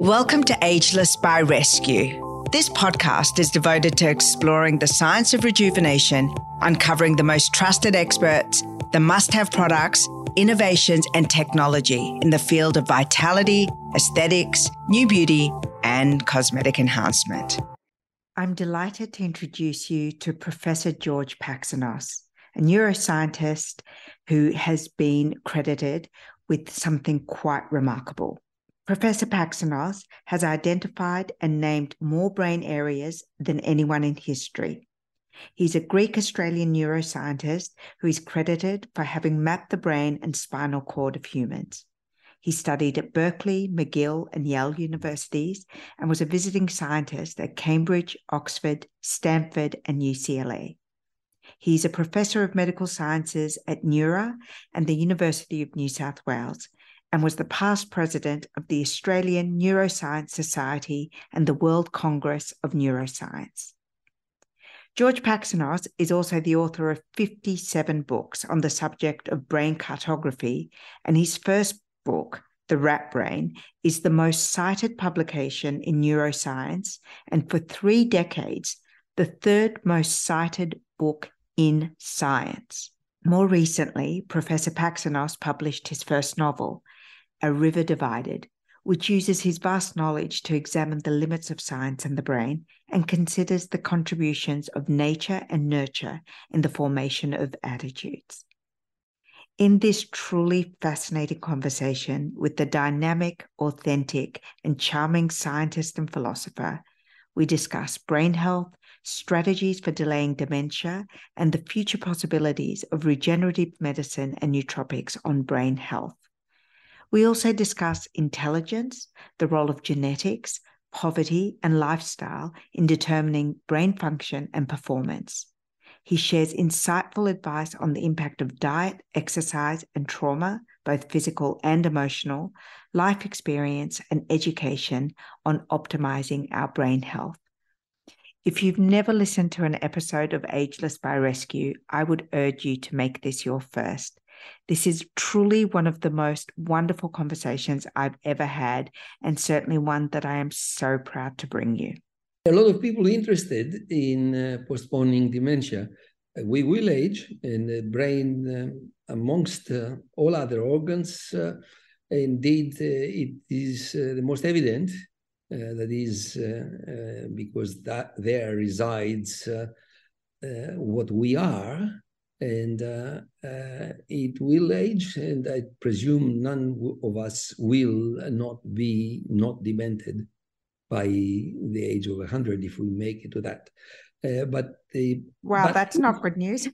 Welcome to Ageless by Rescue. This podcast is devoted to exploring the science of rejuvenation, uncovering the most trusted experts, the must-have products, innovations and technology in the field of vitality, aesthetics, new beauty and cosmetic enhancement. I'm delighted to introduce you to Professor George Paxinos, a neuroscientist who has been credited with something quite remarkable. Professor Paxinos has identified and named more brain areas than anyone in history. He's a Greek-Australian neuroscientist who is credited for having mapped the brain and spinal cord of humans. He studied at Berkeley, McGill, and Yale universities and was a visiting scientist at Cambridge, Oxford, Stanford, and UCLA. He's a professor of medical sciences at NeuRA and the University of New South Wales, and was the past president of the Australian Neuroscience Society and the World Congress of Neuroscience. George Paxinos is also the author of 57 books on the subject of brain cartography, and his first book, The Rat Brain, is the most cited publication in neuroscience, and for 3 decades, the third most cited book in science. More recently, Professor Paxinos published his first novel, A River Divided, which uses his vast knowledge to examine the limits of science and the brain and considers the contributions of nature and nurture in the formation of attitudes. In this truly fascinating conversation with the dynamic, authentic, and charming scientist and philosopher, we discuss brain health, strategies for delaying dementia, and the future possibilities of regenerative medicine and nootropics on brain health. We also discuss intelligence, the role of genetics, poverty, and lifestyle in determining brain function and performance. He shares insightful advice on the impact of diet, exercise, and trauma, both physical and emotional, life experience, and education on optimizing our brain health. If you've never listened to an episode of Ageless by Rescue, I would urge you to make this your first. This is truly one of the most wonderful conversations I've ever had, and certainly one that I am so proud to bring you. A lot of people interested in postponing dementia. We will age, and the brain, amongst all other organs, indeed, it is the most evident. That is because there resides what we are. And it will age, and I presume none of us will not be not demented by the age of 100 if we make it to that. But that's not good news.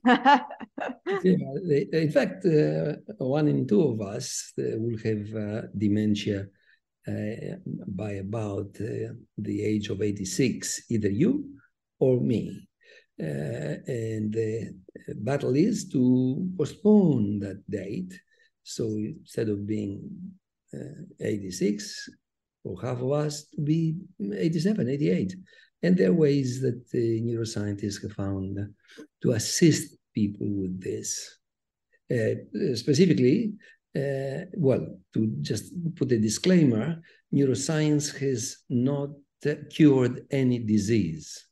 In fact, 1 in 2 of us will have dementia by about the age of 86, either you or me. And the battle is to postpone that date. So instead of being 86, for half of us, to be 87, 88. And there are ways that neuroscientists have found to assist people with this. Specifically, to just put a disclaimer, neuroscience has not cured any disease.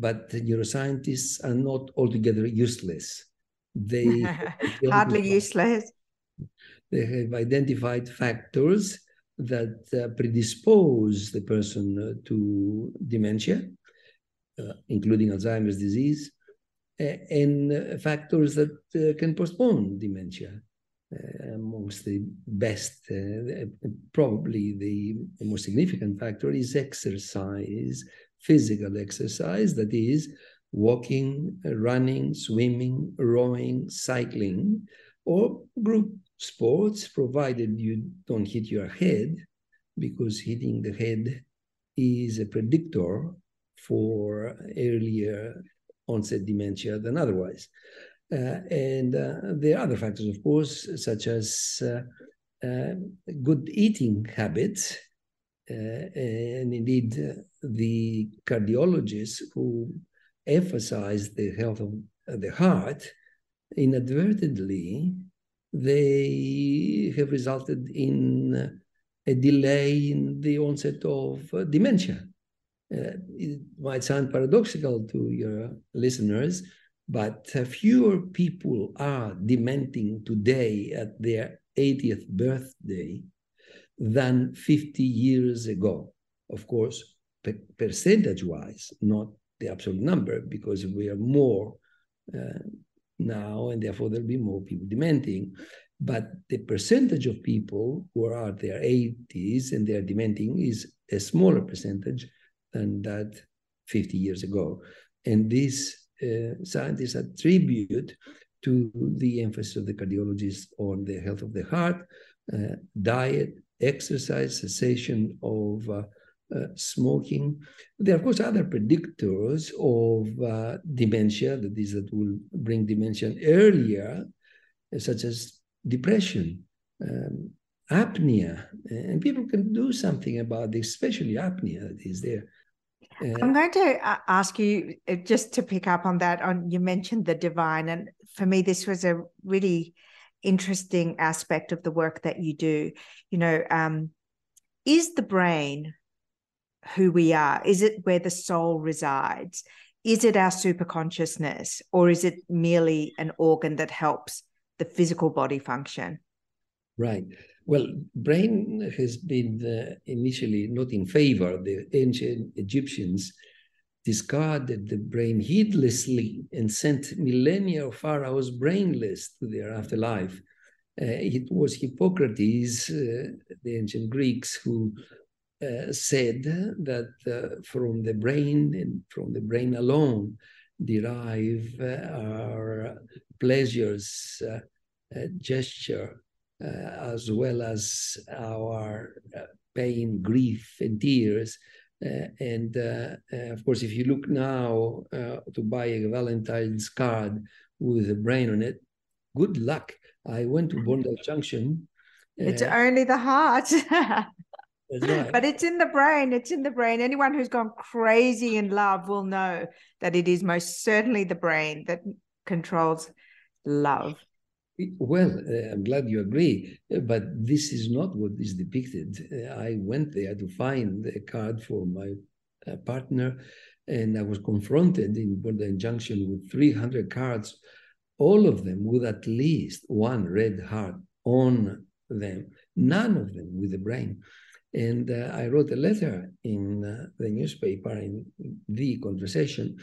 But neuroscientists are not altogether useless. They hardly useless. They have identified factors that predispose the person to dementia, including Alzheimer's disease, and factors that can postpone dementia. Amongst the best, probably the most significant factor is exercise. Physical exercise, that is walking, running, swimming, rowing, cycling, or group sports, provided you don't hit your head, because hitting the head is a predictor for earlier onset dementia than otherwise. And there are other factors, of course, such as good eating habits. And indeed, the cardiologists who emphasize the health of the heart, inadvertently, they have resulted in a delay in the onset of dementia. It might sound paradoxical to your listeners, but fewer people are dementing today at their 80th birthday than 50 years ago. Of course, percentage-wise, not the absolute number, because we are more now, and therefore there'll be more people dementing. But the percentage of people who are at their 80s and they're dementing is a smaller percentage than that 50 years ago. And this scientists attribute to the emphasis of the cardiologists on the health of the heart, diet, exercise, cessation of smoking. There are, of course, other predictors of dementia, that is, that will bring dementia earlier, such as depression, apnea, and people can do something about this, especially apnea that is there. I'm going to ask you, just to pick up on that, on you mentioned the divine, and for me this was a really interesting aspect of the work that you do. You know, is the brain who we are? Is it where the soul resides? Is it our super consciousness, or is it merely an organ that helps the physical body function? Right. Well, brain has been initially not in favor. The ancient Egyptians discarded the brain heedlessly and sent millennia of pharaohs brainless to their afterlife. It was Hippocrates, the ancient Greeks, who said that from the brain and from the brain alone derive our pleasures, gesture, as well as our pain, grief, and tears. Of course, if you look now to buy a Valentine's card with a brain on it, good luck. I went to Bondi Junction. It's only the heart. That's right. But it's in the brain. It's in the brain. Anyone who's gone crazy in love will know that it is most certainly the brain that controls love. Well, I'm glad you agree, but this is not what is depicted. I went there to find a card for my partner, and I was confronted in Bondi Junction with 300 cards, all of them with at least one red heart on them, none of them with a brain. And I wrote a letter in the newspaper, in The Conversation,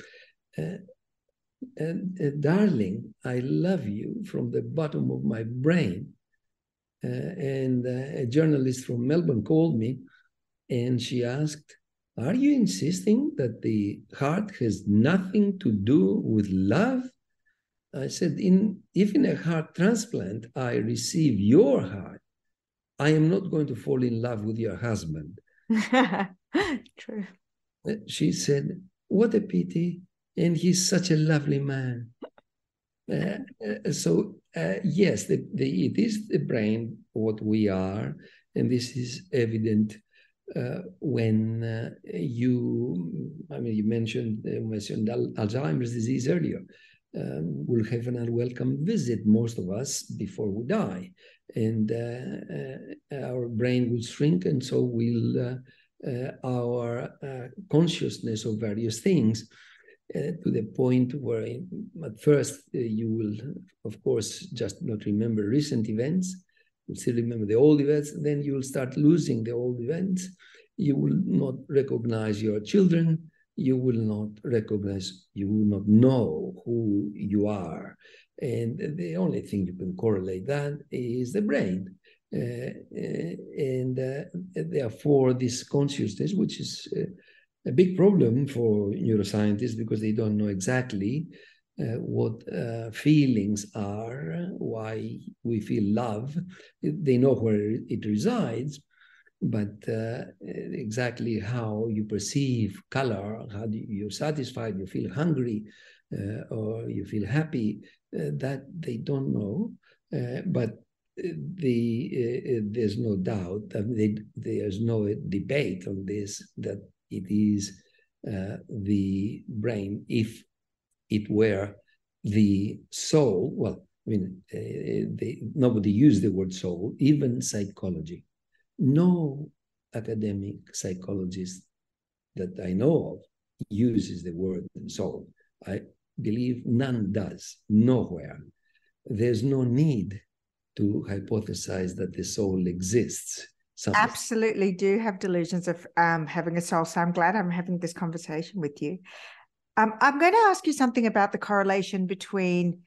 darling, I love you from the bottom of my brain. A journalist from Melbourne called me and she asked, are you insisting that the heart has nothing to do with love? I said, if in a heart transplant I receive your heart, I am not going to fall in love with your husband. True. She said, what a pity. And he's such a lovely man. Yes, it is the brain what we are, and this is evident when you mentioned Alzheimer's disease earlier. We'll have an unwelcome visit, most of us, before we die, and our brain will shrink, and so will our consciousness of various things. To the point where at first you will, of course, just not remember recent events. You'll still remember the old events. Then you will start losing the old events. You will not recognize your children. You will not know who you are. And the only thing you can correlate that is the brain. Therefore, this consciousness, which is a big problem for neuroscientists because they don't know exactly what feelings are, why we feel love. They know where it resides, but exactly how you perceive color, how you're satisfied, you feel hungry, or you feel happy, that they don't know. But there's no doubt, there's no debate on this, that it is the brain. If it were the soul, nobody used the word soul, even psychology. No academic psychologist that I know of uses the word soul. I believe none does, nowhere. There's no need to hypothesize that the soul exists. Absolutely do have delusions of having a soul. So I'm glad I'm having this conversation with you. I'm going to ask you something about the correlation between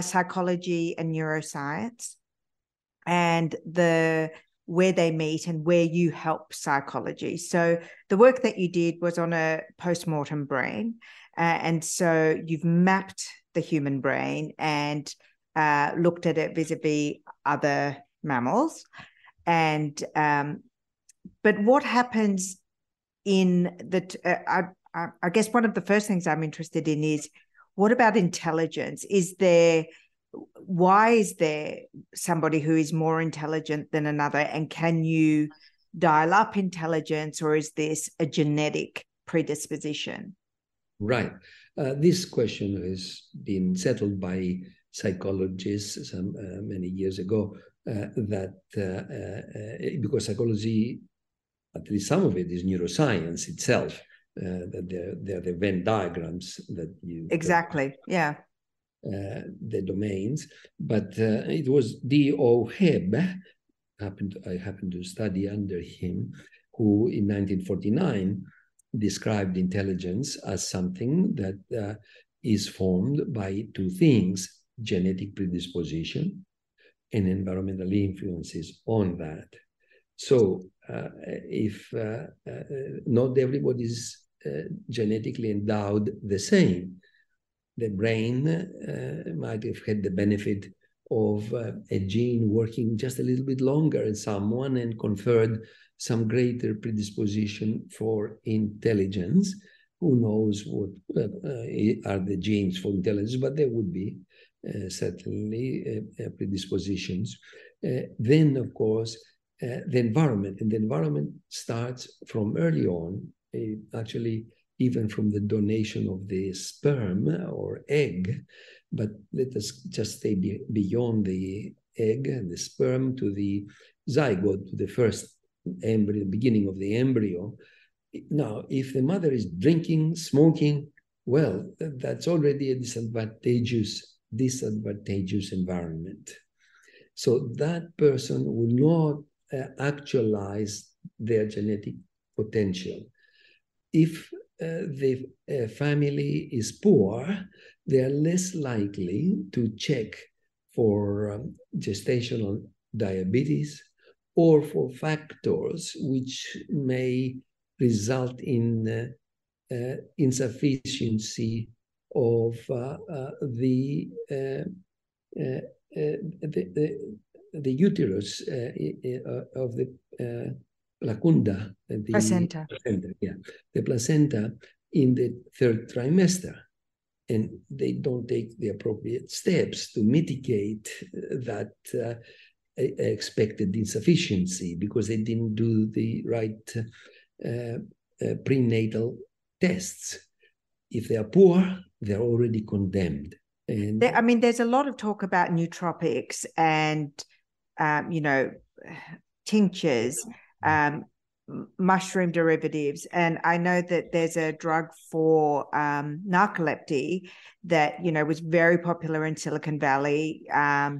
psychology and neuroscience and where they meet and where you help psychology. So the work that you did was on a postmortem brain. And so you've mapped the human brain and looked at it vis-a-vis other mammals. And but what happens in the I guess one of the first things I'm interested in is, what about intelligence? Why is there somebody who is more intelligent than another? And can you dial up intelligence, or is this a genetic predisposition? Right. This question has been settled by psychologists many years ago, because psychology, at least some of it, is neuroscience itself. They're the Venn diagrams that you... Exactly, yeah. The domains, but it was D. O. Hebb, I happened to study under him, who in 1949 described intelligence as something that is formed by two things: genetic predisposition and environmental influences on that. So if not everybody's genetically endowed the same. The brain might have had the benefit of a gene working just a little bit longer in someone and conferred some greater predisposition for intelligence. Who knows what are the genes for intelligence, but there would be certainly predispositions. Then, of course, the environment. And the environment starts from early on, actually, even from the donation of the sperm or egg, but let us just stay beyond the egg and the sperm to the zygote, to the first embryo, the beginning of the embryo. Now, if the mother is drinking, smoking, well, that's already a disadvantageous environment. So that person will not actualize their genetic potential. If the family is poor, they are less likely to check for gestational diabetes or for factors which may result in insufficiency of the uterus of the placenta, the placenta in the third trimester, and they don't take the appropriate steps to mitigate that expected insufficiency because they didn't do the right prenatal tests. If they are poor, they're already condemned. And I mean, there's a lot of talk about nootropics and tinctures. Mushroom derivatives. And I know that there's a drug for narcolepsy that, was very popular in Silicon Valley that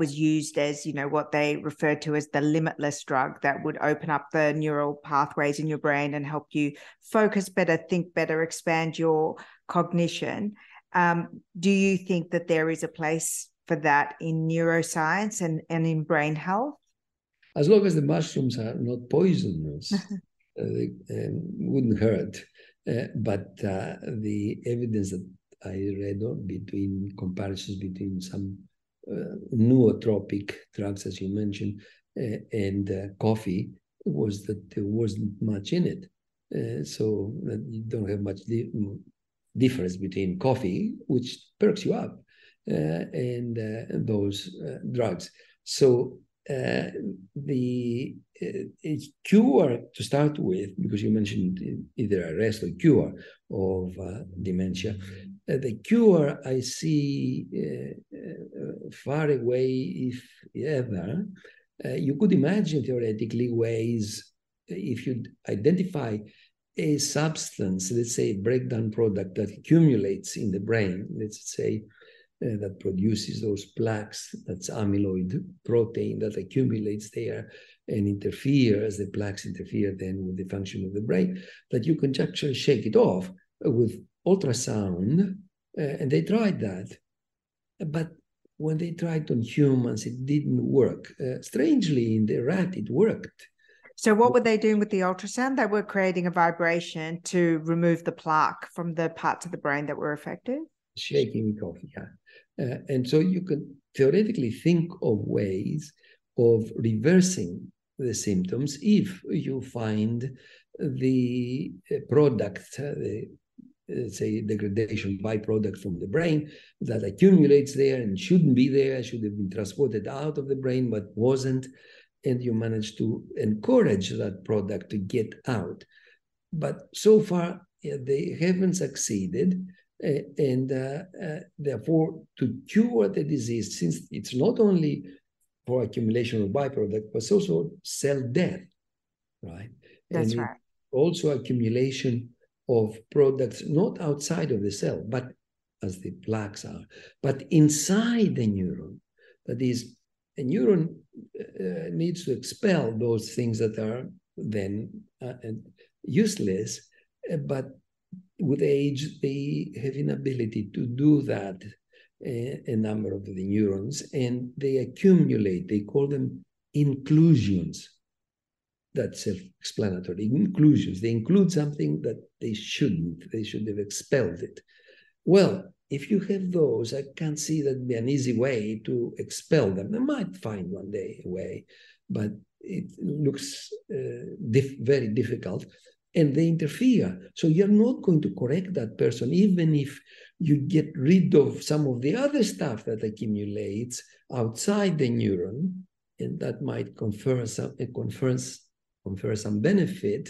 was used as, what they referred to as the limitless drug that would open up the neural pathways in your brain and help you focus better, think better, expand your cognition. Do you think that there is a place for that in neuroscience and in brain health? As long as the mushrooms are not poisonous, they wouldn't hurt. But the evidence that I read on between comparisons between some nootropic drugs, as you mentioned, and coffee was that there wasn't much in it. So you don't have much difference between coffee, which perks you up, and those drugs. So cure to start with, because you mentioned either arrest or cure of dementia. The cure I see far away, if ever, You could imagine theoretically ways, if you identify a substance, let's say a breakdown product that accumulates in the brain, let's say that produces those plaques, that's amyloid protein that accumulates there and interferes, the plaques interfere then with the function of the brain, that you can actually shake it off with ultrasound, and they tried that. But when they tried on humans, it didn't work. Strangely, in the rat, it worked. So what were they doing with the ultrasound? They were creating a vibration to remove the plaque from the parts of the brain that were affected? Shaking it off, yeah. And so you can theoretically think of ways of reversing the symptoms if you find the product, the, let's say, degradation byproduct from the brain that accumulates there and shouldn't be there, should have been transported out of the brain, but wasn't, and you manage to encourage that product to get out. But so far, they haven't succeeded. Therefore, to cure the disease, since it's not only for accumulation of byproduct, but also cell death, right? That's right. Also accumulation of products, not outside of the cell, but as the plaques are, but inside the neuron. That is, a neuron needs to expel those things that are then useless, but with age, they have inability to do that, a number of the neurons, and they accumulate. They call them inclusions. That's self-explanatory. Inclusions. They include something that they shouldn't. They should have expelled it. Well, if you have those, I can't see that would be an easy way to expel them. I might find one day a way, but it looks very difficult. And they interfere. So you're not going to correct that person, even if you get rid of some of the other stuff that accumulates outside the neuron, and that might confer some benefit.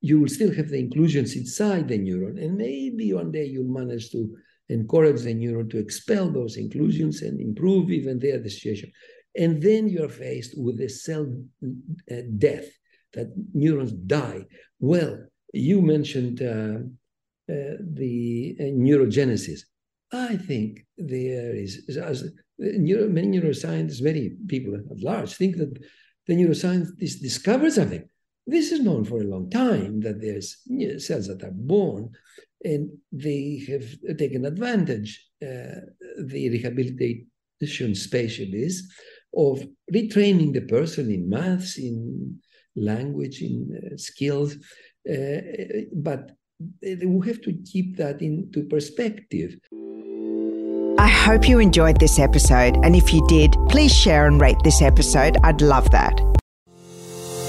You will still have the inclusions inside the neuron, and maybe one day you'll manage to encourage the neuron to expel those inclusions and improve even there the situation. And then you're faced with a cell death, that neurons die. Well, you mentioned the neurogenesis. I think there is, as many neuroscientists, many people at large think that the neuroscientist discovered something. This is known for a long time, that there's cells that are born and they have taken advantage, the rehabilitation specialists, of retraining the person in maths, in language, in skills, but we have to keep that into perspective. I hope you enjoyed this episode, and if you did, please share and rate this episode. I'd love that.